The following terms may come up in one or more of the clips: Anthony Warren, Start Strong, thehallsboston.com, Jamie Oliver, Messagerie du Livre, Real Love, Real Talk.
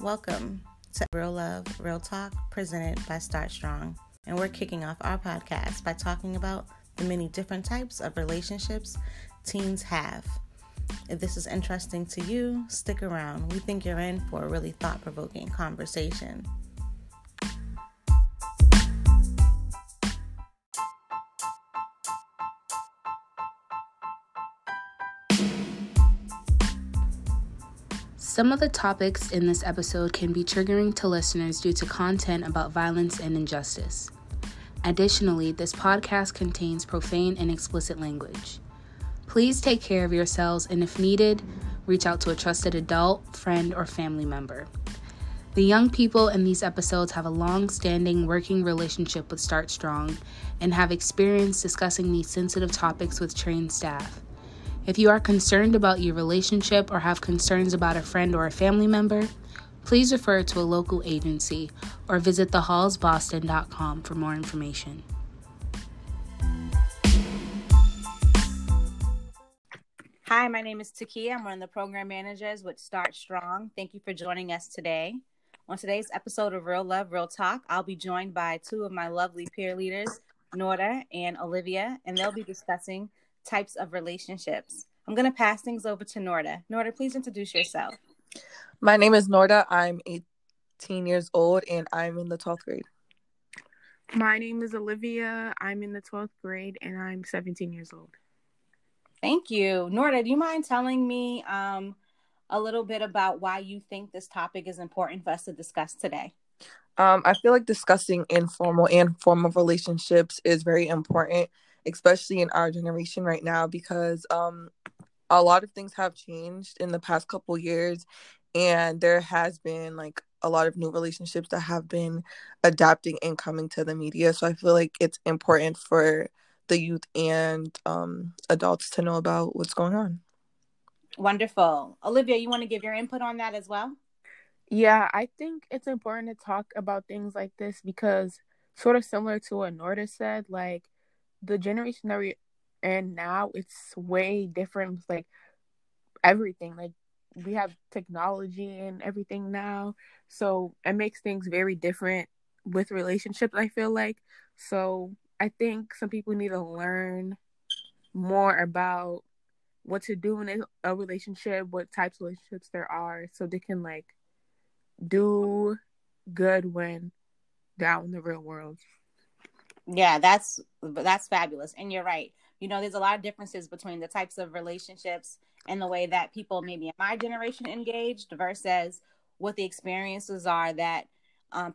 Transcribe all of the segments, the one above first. Welcome to Real Love, Real Talk, presented by Start Strong. And we're kicking off our podcast by talking about the many different types of relationships teens have. If this is interesting to you, stick around. We think you're in for a really thought-provoking conversation. Some of the topics in this episode can be triggering to listeners due to content about violence and injustice. Additionally, this podcast contains profane and explicit language. Please take care of yourselves, and if needed, reach out to a trusted adult, friend, or family member. The young people in these episodes have a long-standing working relationship with Start Strong and have experience discussing these sensitive topics with trained staff. If you are concerned about your relationship or have concerns about a friend or a family member, please refer to a local agency or visit thehallsboston.com for more information. Hi, my name is Takia. I'm one of the program managers with Start Strong. Thank you for joining us today. On today's episode of Real Love, Real Talk, I'll be joined by two of my lovely peer leaders, Nora and Olivia, and they'll be discussing types of relationships. I'm going to pass things over to Norda. Norda, please introduce yourself. My name is Norda. I'm 18 years old and I'm in the 12th grade. My name is Olivia. I'm in the 12th grade and I'm 17 years old. Thank you. Norda, do you mind telling me a little bit about why you think this topic is important for us to discuss today? I feel like discussing informal and formal relationships is very important, especially in our generation right now, because a lot of things have changed in the past couple years, and there has been like a lot of new relationships that have been adapting and coming to the media. So I feel like it's important for the youth and adults to know about what's going on. Wonderful. Olivia, you want to give your input on that as well? Yeah, I think it's important to talk about things like this because, sort of similar to what Norda said, like, the generation that we're in now, it's way different. Like, everything, like, we have technology and everything now, so it makes things very different with relationships, I feel like. So I think some people need to learn more about what to do in a relationship, what types of relationships there are, so they can like do good when they're out in the real world. Yeah, that's fabulous. And you're right. You know, there's a lot of differences between the types of relationships and the way that people maybe in my generation engaged versus what the experiences are that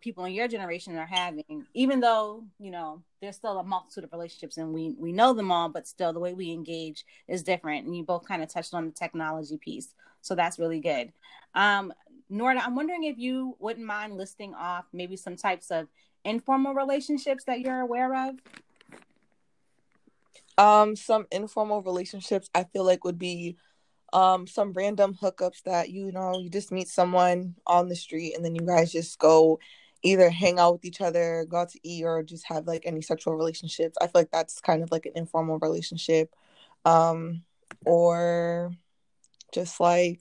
people in your generation are having, even though, you know, there's still a multitude of relationships and we know them all, but still the way we engage is different. And you both kind of touched on the technology piece. So that's really good. Norda, I'm wondering if you wouldn't mind listing off maybe some types of informal relationships that you're aware of? Some informal relationships I feel like would be some random hookups that, you know, you just meet someone on the street and then you guys just go either hang out with each other, go out to eat, or just have like any sexual relationships. I feel like that's kind of like an informal relationship. Or just like,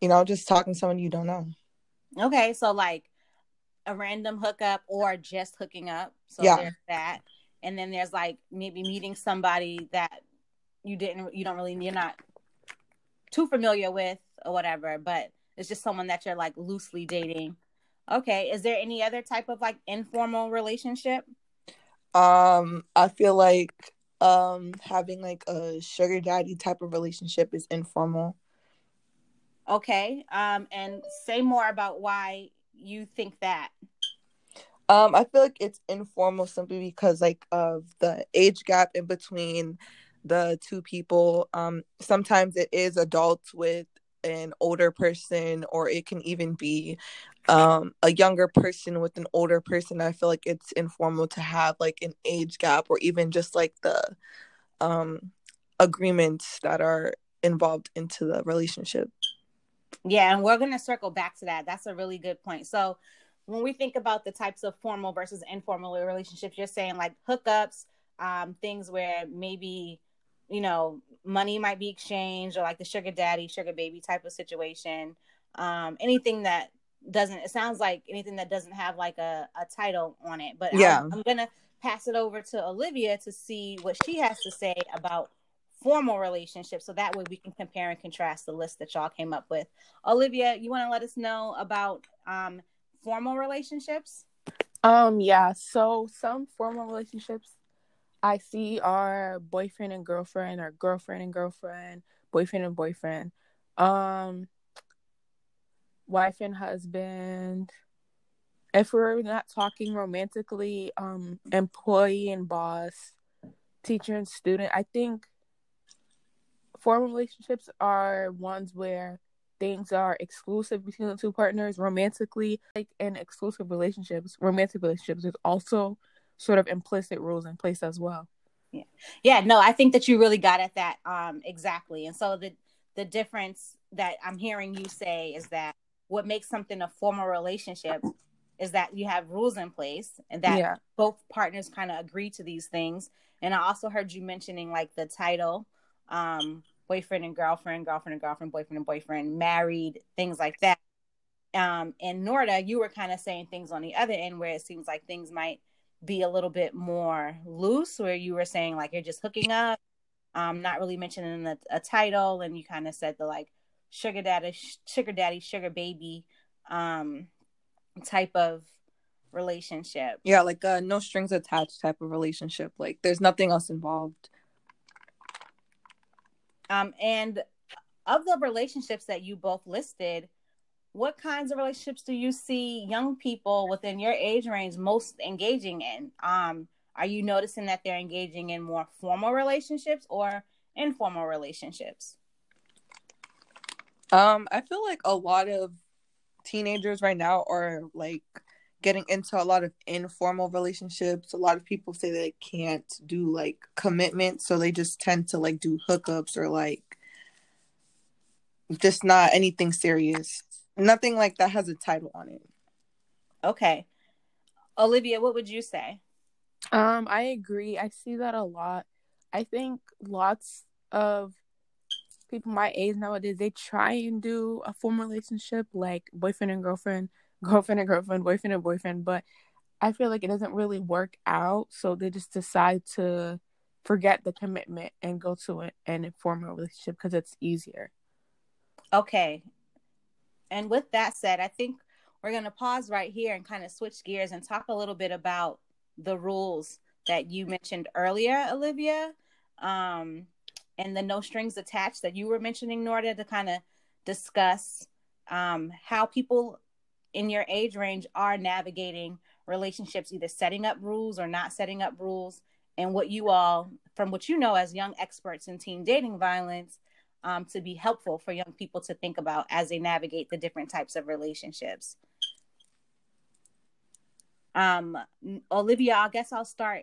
you know, just talking to someone you don't know. Okay, so like a random hookup or just hooking up. So yeah, there's that. And then there's like maybe meeting somebody that you're not too familiar with or whatever, but it's just someone that you're like loosely dating. Okay. Is there any other type of like informal relationship? I feel like having like a sugar daddy type of relationship is informal. Okay. And say more about why you think that. I feel like it's informal simply because like of the age gap in between the two people. Sometimes it is adults with an older person, or it can even be a younger person with an older person. I feel like it's informal to have like an age gap, or even just like the agreements that are involved into the relationship. Yeah, and we're going to circle back to that. That's a really good point. So when we think about the types of formal versus informal relationships, you're saying like hookups, things where maybe, you know, money might be exchanged, or like the sugar daddy, sugar baby type of situation. anything that doesn't, it sounds like anything that doesn't have like a title on it, but yeah. I'm going to pass it over to Olivia to see what she has to say about formal relationships. So that way we can compare and contrast the list that y'all came up with. Olivia, you want to let us know about formal relationships? Yeah. So some formal relationships I see are boyfriend and girlfriend, or girlfriend and girlfriend, boyfriend and boyfriend, wife and husband. If we're not talking romantically, employee and boss, teacher and student. I think formal relationships are ones where things are exclusive between the two partners romantically, like in exclusive relationships, romantic relationships. There's also sort of implicit rules in place as well. Yeah. Yeah, no, I think that you really got at that exactly. And so the difference that I'm hearing you say is that what makes something a formal relationship is that you have rules in place and that yeah. both partners kind of agree to these things. And I also heard you mentioning like the title, boyfriend and girlfriend, girlfriend and girlfriend, boyfriend and boyfriend, married, things like that. And Norda, you were kind of saying things on the other end where it seems like things might be a little bit more loose, where you were saying like you're just hooking up, not really mentioning a title, and you kind of said the like sugar daddy, sugar baby type of relationship. Yeah, like no strings attached type of relationship. Like there's nothing else involved. And of the relationships that you both listed, what kinds of relationships do you see young people within your age range most engaging in? Are you noticing that they're engaging in more formal relationships or informal relationships? I feel like a lot of teenagers right now are like getting into a lot of informal relationships. A lot of people say they can't do like commitments, so they just tend to like do hookups or like just not anything serious. Nothing like that has a title on it. Okay. Olivia, what would you say? I agree. I see that a lot. I think lots of people my age nowadays, they try and do a formal relationship like boyfriend and girlfriend, girlfriend and girlfriend, boyfriend and boyfriend, but I feel like it doesn't really work out, so they just decide to forget the commitment and go to an informal relationship because it's easier. Okay. And with that said, I think we're going to pause right here and kind of switch gears and talk a little bit about the rules that you mentioned earlier, Olivia, and the no strings attached that you were mentioning, Norda, to kind of discuss how people in your age range are navigating relationships, either setting up rules or not setting up rules, and what you all, from what you know as young experts in teen dating violence, to be helpful for young people to think about as they navigate the different types of relationships. Olivia, I guess I'll start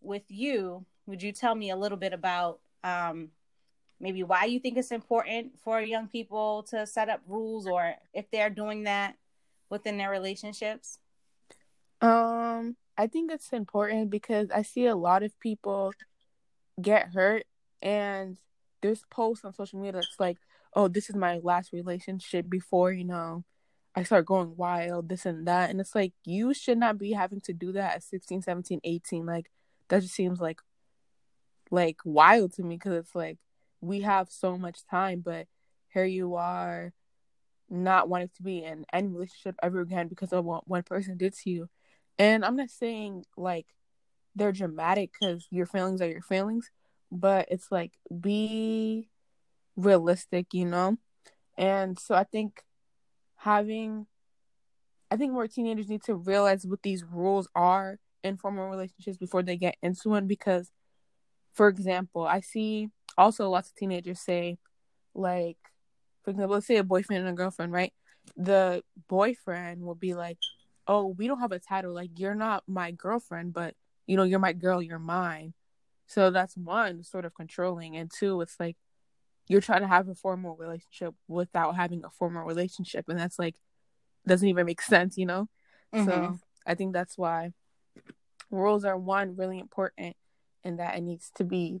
with you. Would you tell me a little bit about maybe why you think it's important for young people to set up rules, or if they're doing that within their relationships? I think it's important because I see a lot of people get hurt, and there's posts on social media that's like, oh, this is my last relationship before, you know, I start going wild, this and that. And it's like, you should not be having to do that at 16, 17, 18. Like, that just seems like wild to me, because it's like, we have so much time, but here you are not wanting to be in any relationship ever again because of what one person did to you. And I'm not saying like they're dramatic, because your feelings are your feelings, but it's like, be realistic, you know? And so I think more teenagers need to realize what these rules are in formal relationships before they get into one. Because, for example, I see also lots of teenagers say, like, for example, let's say a boyfriend and a girlfriend, right? The boyfriend will be like, oh, we don't have a title. Like, you're not my girlfriend, but, you know, you're my girl, you're mine. So that's one, sort of controlling. And two, it's like you're trying to have a formal relationship without having a formal relationship. And that's like, doesn't even make sense, you know? Mm-hmm. So I think that's why rules are, one, really important, and that it needs to be,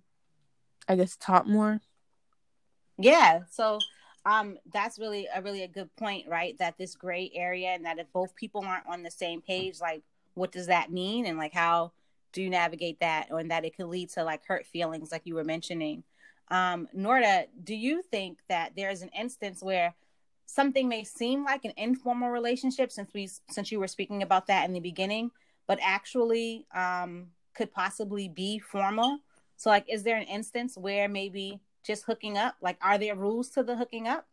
I guess, taught more. Yeah. So That's really a good point, right? That this gray area, and that if both people aren't on the same page, like, what does that mean? And like, how do you navigate that? Or that it could lead to like hurt feelings, like you were mentioning. Norda, do you think that there's an instance where something may seem like an informal relationship, since you were speaking about that in the beginning, but actually could possibly be formal? So like, is there an instance where maybe just hooking up, like, are there rules to the hooking up?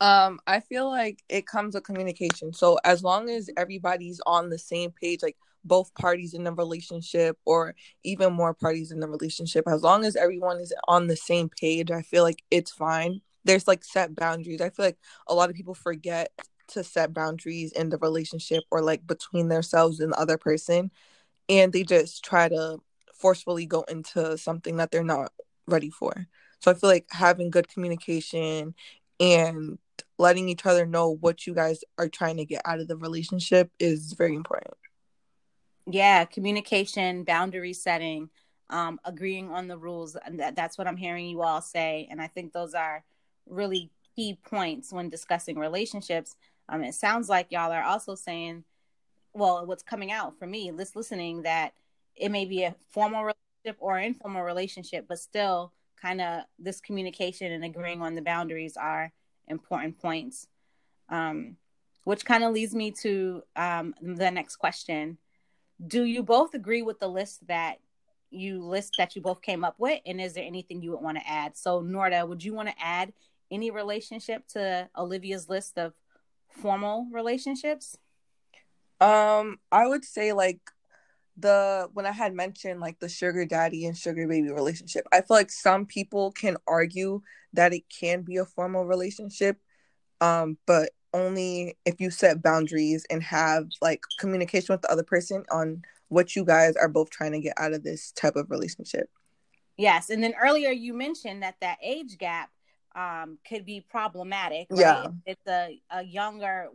I feel like it comes with communication. So as long as everybody's on the same page, like both parties in the relationship, or even more parties in the relationship, as long as everyone is on the same page, I feel like it's fine. There's like set boundaries. I feel like a lot of people forget to set boundaries in the relationship, or like between themselves and the other person, and they just try to forcefully go into something that they're not ready for. So I feel like having good communication and letting each other know what you guys are trying to get out of the relationship is very important. Yeah, communication, boundary setting, agreeing on the rules. And that's what I'm hearing you all say. And I think those are really key points when discussing relationships. It sounds like y'all are also saying, well, what's coming out for me, listening, that it may be a formal relationship or an informal relationship, but still kind of this communication and agreeing on the boundaries are important points, which kind of leads me to the next question. Do you both agree with the list that you both came up with? And is there anything you would want to add? So Norda, would you want to add any relationship to Olivia's list of formal relationships? I would say like when I had mentioned like the sugar daddy and sugar baby relationship, I feel like some people can argue that it can be a formal relationship, but only if you set boundaries and have like communication with the other person on what you guys are both trying to get out of this type of relationship. Yes. And then earlier you mentioned that age gap could be problematic, right? Yeah. It's a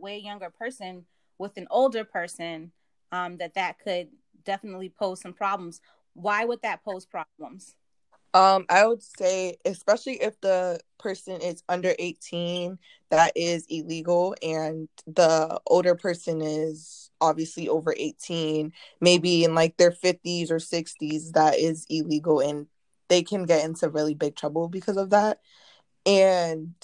way younger person with an older person, that could definitely pose some problems. Why would that pose problems? I would say, especially if the person is under 18, that is illegal, and the older person is obviously over 18, maybe in like their 50s or 60s, that is illegal, and they can get into really big trouble because of that. And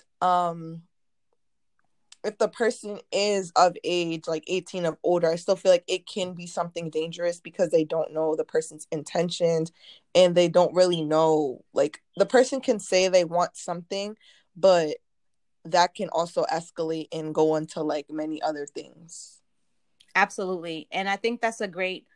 if the person is of age, like 18 or older, I still feel like it can be something dangerous because they don't know the person's intentions, and they don't really know, like, the person can say they want something, but that can also escalate and go into like many other things. Absolutely. And I think that's a great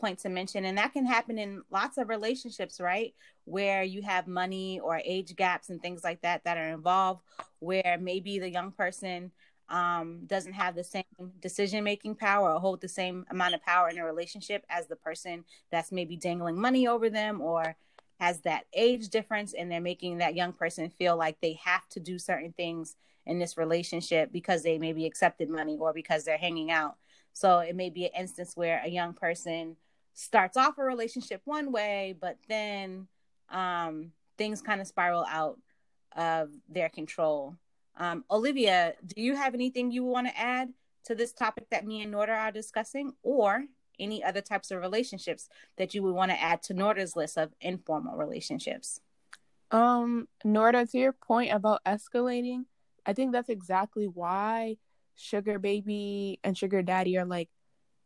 point to mention. And that can happen in lots of relationships, right? Where you have money or age gaps and things like that that are involved, where maybe the young person doesn't have the same decision-making power or hold the same amount of power in a relationship as the person that's maybe dangling money over them or has that age difference, and they're making that young person feel like they have to do certain things in this relationship because they maybe accepted money or because they're hanging out. So it may be an instance where a young person starts off a relationship one way, but then things kind of spiral out of their control. Olivia, do you have anything you want to add to this topic that me and Norda are discussing, or any other types of relationships that you would want to add to Norda's list of informal relationships? Norda, to your point about escalating, I think that's exactly why sugar baby and sugar daddy are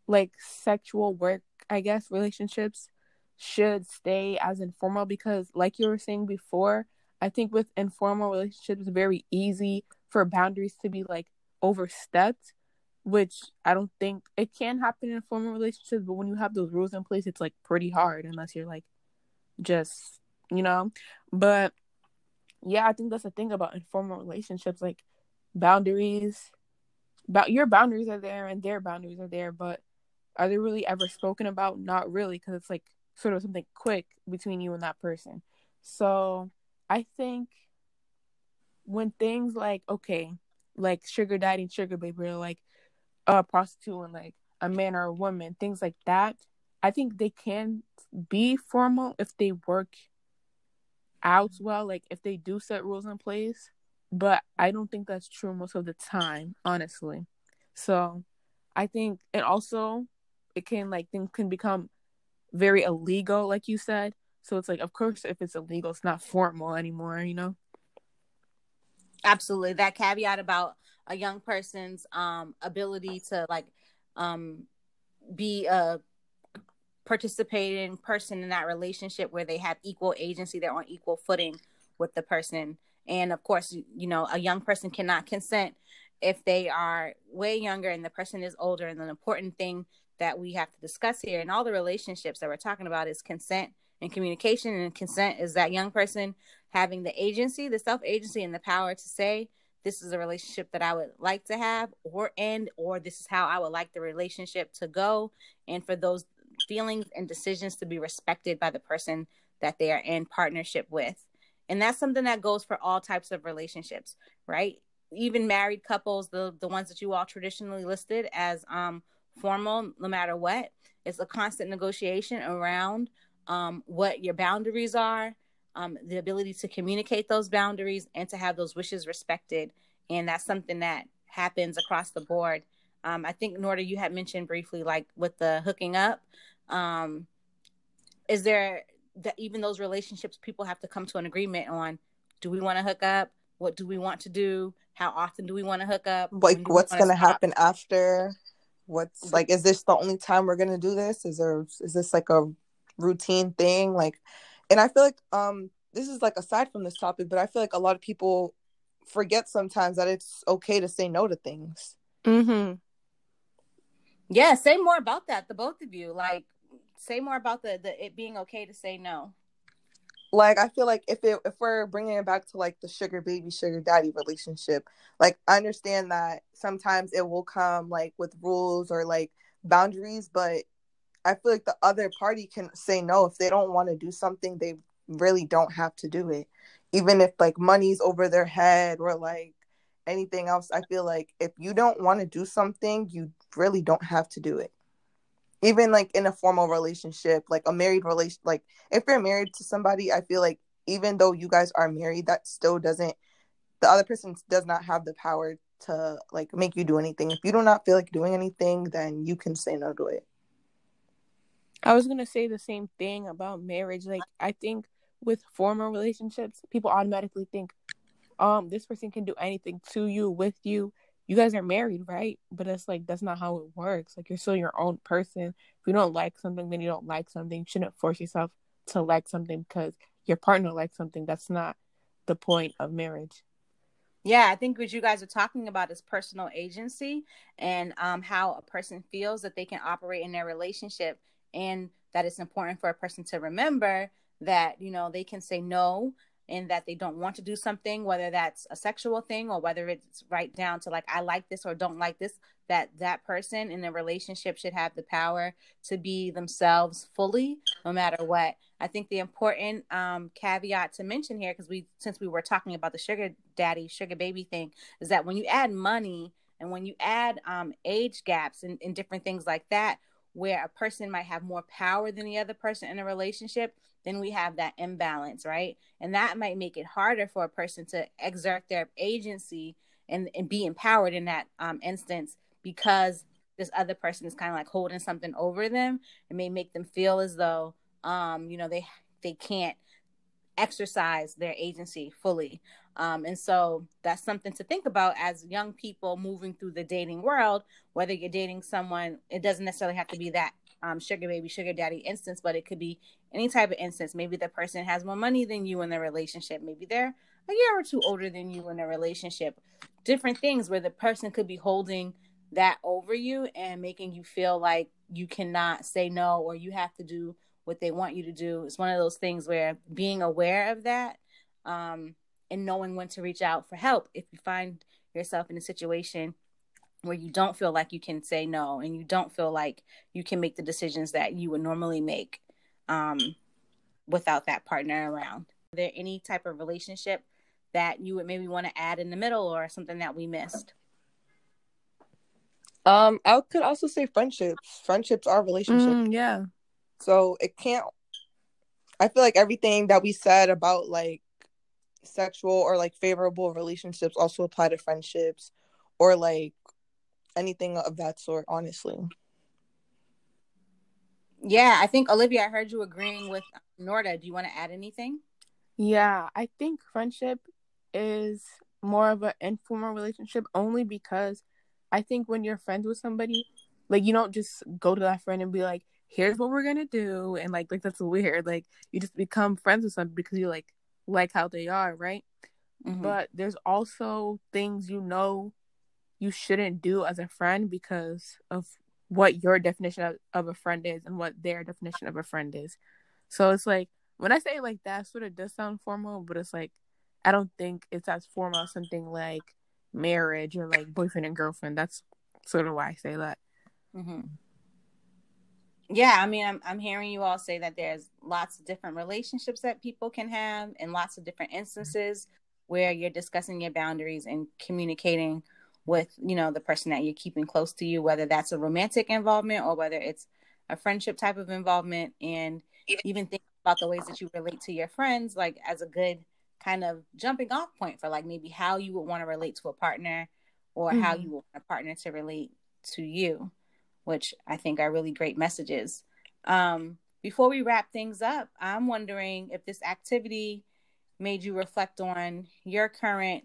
like sexual work, I guess, relationships should stay as informal, because like you were saying before, I think with informal relationships, it's very easy for boundaries to be like overstepped, which I don't think it can happen in formal relationships. But when you have those rules in place, it's like pretty hard, unless you're like just, you know. But yeah, I think that's the thing about informal relationships, like boundaries. Your boundaries are there and their boundaries are there, but are they really ever spoken about? Not really, because it's like sort of something quick between you and that person. So I think when things like, okay, like sugar daddy and sugar baby, or like a prostitute and like a man or a woman, things like that, I think they can be formal if they work out well, like if they do set rules in place. But I don't think that's true most of the time, honestly. So I think, and also it can, like, things can become very illegal, like you said. So it's like, of course, if it's illegal, it's not formal anymore, you know? Absolutely. That caveat about a young person's ability to, like, be a participating person in that relationship where they have equal agency, they're on equal footing with the person. And of course, you know, a young person cannot consent if they are way younger and the person is older. And an important thing that we have to discuss here in all the relationships that we're talking about is consent and communication. And consent is that young person having the agency, the self-agency, and the power to say, this is a relationship that I would like to have or end, or this is how I would like the relationship to go. And for those feelings and decisions to be respected by the person that they are in partnership with. And that's something that goes for all types of relationships, right? Even married couples, the ones that you all traditionally listed as formal, no matter what, it's a constant negotiation around what your boundaries are, the ability to communicate those boundaries and to have those wishes respected. And that's something that happens across the board. I think, Norda, you had mentioned briefly, like with the hooking up, is there that even those relationships, people have to come to an agreement on, do we want to hook up? What do we want to do? How often do we want to hook up? Like, what's going to happen after? What's like, is this the only time we're going to do this? Is this like a routine thing? Like, and I feel like this is like aside from this topic, but I feel like a lot of people forget sometimes that it's okay to say no to things. Mm-hmm. Yeah. Say more about that. The both of you, like, say more about the it being okay to say no. Like, I feel like if we're bringing it back to, like, the sugar baby, sugar daddy relationship, like, I understand that sometimes it will come, like, with rules or, like, boundaries, but I feel like the other party can say no if they don't want to do something. They really don't have to do it. Even if, like, money's over their head or, like, anything else, I feel like if you don't want to do something, you really don't have to do it. Even, like, in a formal relationship, like, a married relation, like, if you're married to somebody, I feel like even though you guys are married, that still doesn't, the other person does not have the power to, like, make you do anything. If you do not feel like doing anything, then you can say no to it. I was going to say the same thing about marriage. Like, I think with formal relationships, people automatically think, this person can do anything to you, with you. You guys are married, right? But it's like, that's not how it works. Like, you're still your own person. If you don't like something, then you don't like something. You shouldn't force yourself to like something because your partner likes something. That's not the point of marriage. Yeah, I think what you guys are talking about is personal agency and how a person feels that they can operate in their relationship, and that it's important for a person to remember that, you know, they can say no, and that they don't want to do something, whether that's a sexual thing or whether it's right down to, like, I like this or don't like this, that person in a relationship should have the power to be themselves fully, no matter what. I think the important caveat to mention here, because since we were talking about the sugar daddy, sugar baby thing, is that when you add money and when you add age gaps and different things like that, where a person might have more power than the other person in a relationship, then we have that imbalance, right? And that might make it harder for a person to exert their agency and be empowered in that instance, because this other person is kind of like holding something over them. It may make them feel as though, you know, they can't exercise their agency fully. And so that's something to think about as young people moving through the dating world. Whether you're dating someone, it doesn't necessarily have to be that sugar baby, sugar daddy instance, but it could be any type of instance. Maybe the person has more money than you in the relationship. Maybe they're a year or two older than you in a relationship. Different things where the person could be holding that over you and making you feel like you cannot say no, or you have to do what they want you to do. It's one of those things where being aware of that and knowing when to reach out for help if you find yourself in a situation where you don't feel like you can say no and you don't feel like you can make the decisions that you would normally make without that partner around. Are there any type of relationship that you would maybe want to add in the middle, or something that we missed? I could also say friendships. Friendships are relationships. Yeah. So I feel like everything that we said about, like, sexual or like favorable relationships also apply to friendships or like anything of that sort, honestly. Yeah, I think, Olivia, I heard you agreeing with Norda. Do you want to add anything? Yeah, I think friendship is more of an informal relationship only because I think when you're friends with somebody, like, you don't just go to that friend and be like, here's what we're going to do. And, like, that's weird. Like, you just become friends with somebody because you, like how they are, right? Mm-hmm. But there's also things you know you shouldn't do as a friend because of what your definition of a friend is and what their definition of a friend is. So it's like, when I say it like that, sort of does sound formal, but it's like, I don't think it's as formal as something like marriage or like boyfriend and girlfriend. That's sort of why I say that. Mm-hmm. Yeah, I mean, I'm hearing you all say that there's lots of different relationships that people can have and lots of different instances where you're discussing your boundaries and communicating with, you know, the person that you're keeping close to you, whether that's a romantic involvement or whether it's a friendship type of involvement. And even think about the ways that you relate to your friends, like as a good kind of jumping off point for like maybe how you would want to relate to a partner or mm-hmm. how you want a partner to relate to you, which I think are really great messages. Before we wrap things up, I'm wondering if this activity made you reflect on your current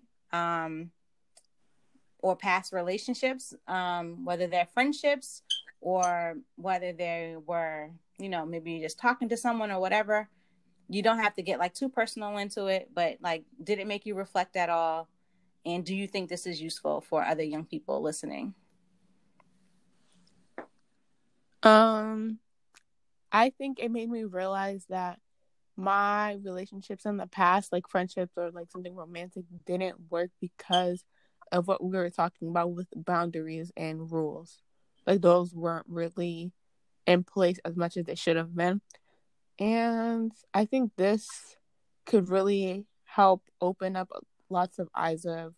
or past relationships, whether they're friendships or whether they were, you know, maybe you're just talking to someone or whatever. You don't have to get like too personal into it, but like, did it make you reflect at all? And do you think this is useful for other young people listening? I think it made me realize that my relationships in the past, like friendships or like something romantic, didn't work because of what we were talking about with boundaries and rules. Like those weren't really in place as much as they should have been. And I think this could really help open up lots of eyes of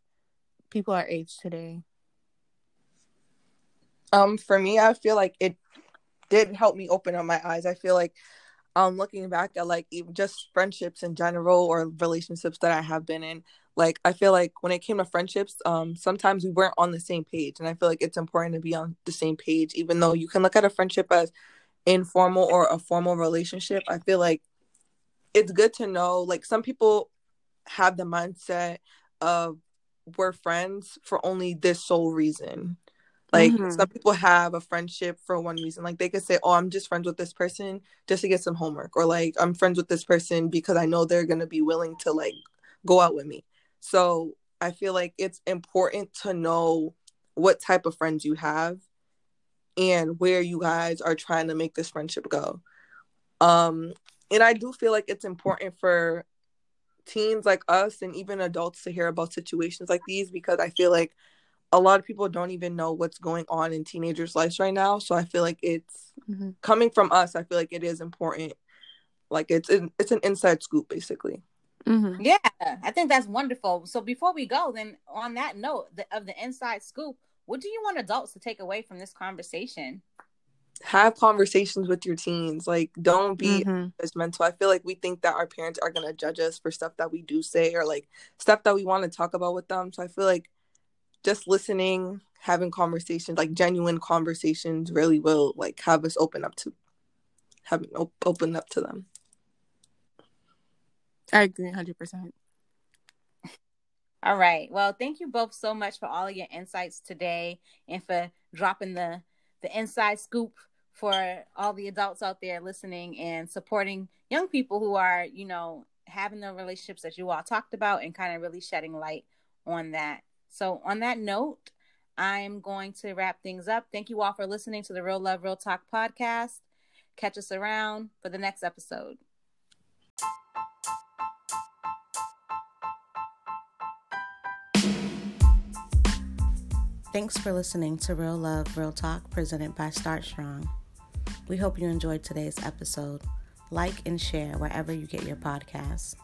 people our age today. For me, I feel like it did help me open up my eyes. I feel like looking back at like even just friendships in general or relationships that I have been in, like I feel like when it came to friendships, sometimes we weren't on the same page. And I feel like it's important to be on the same page, even though you can look at a friendship as informal or a formal relationship. I feel like it's good to know, like some people have the mindset of we're friends for only this sole reason. Like mm-hmm. some people have a friendship for one reason. Like they could say, oh, I'm just friends with this person just to get some homework, or like I'm friends with this person because I know they're going to be willing to like go out with me. So I feel like it's important to know what type of friends you have and where you guys are trying to make this friendship go. And I do feel like it's important for teens like us and even adults to hear about situations like these, because I feel like a lot of people don't even know what's going on in teenagers' lives right now. So I feel like it's mm-hmm. coming from us. I feel like it is important. Like it's an inside scoop, basically. Mm-hmm. Yeah, I think that's wonderful. So before we go, then on that note of the inside scoop, what do you want adults to take away from this conversation? Have conversations with your teens. Like, don't be judgmental. I feel like we think that our parents are going to judge us for stuff that we do say or like stuff that we want to talk about with them. So I feel like just listening, having conversations, like genuine conversations really will like have us open up to them. I agree 100%. All right. Well, thank you both so much for all of your insights today and for dropping the inside scoop for all the adults out there listening and supporting young people who are, you know, having the relationships that you all talked about and kind of really shedding light on that. So on that note, I'm going to wrap things up. Thank you all for listening to the Real Love, Real Talk podcast. Catch us around for the next episode. Thanks for listening to Real Love, Real Talk, presented by Start Strong. We hope you enjoyed today's episode. Like and share wherever you get your podcasts.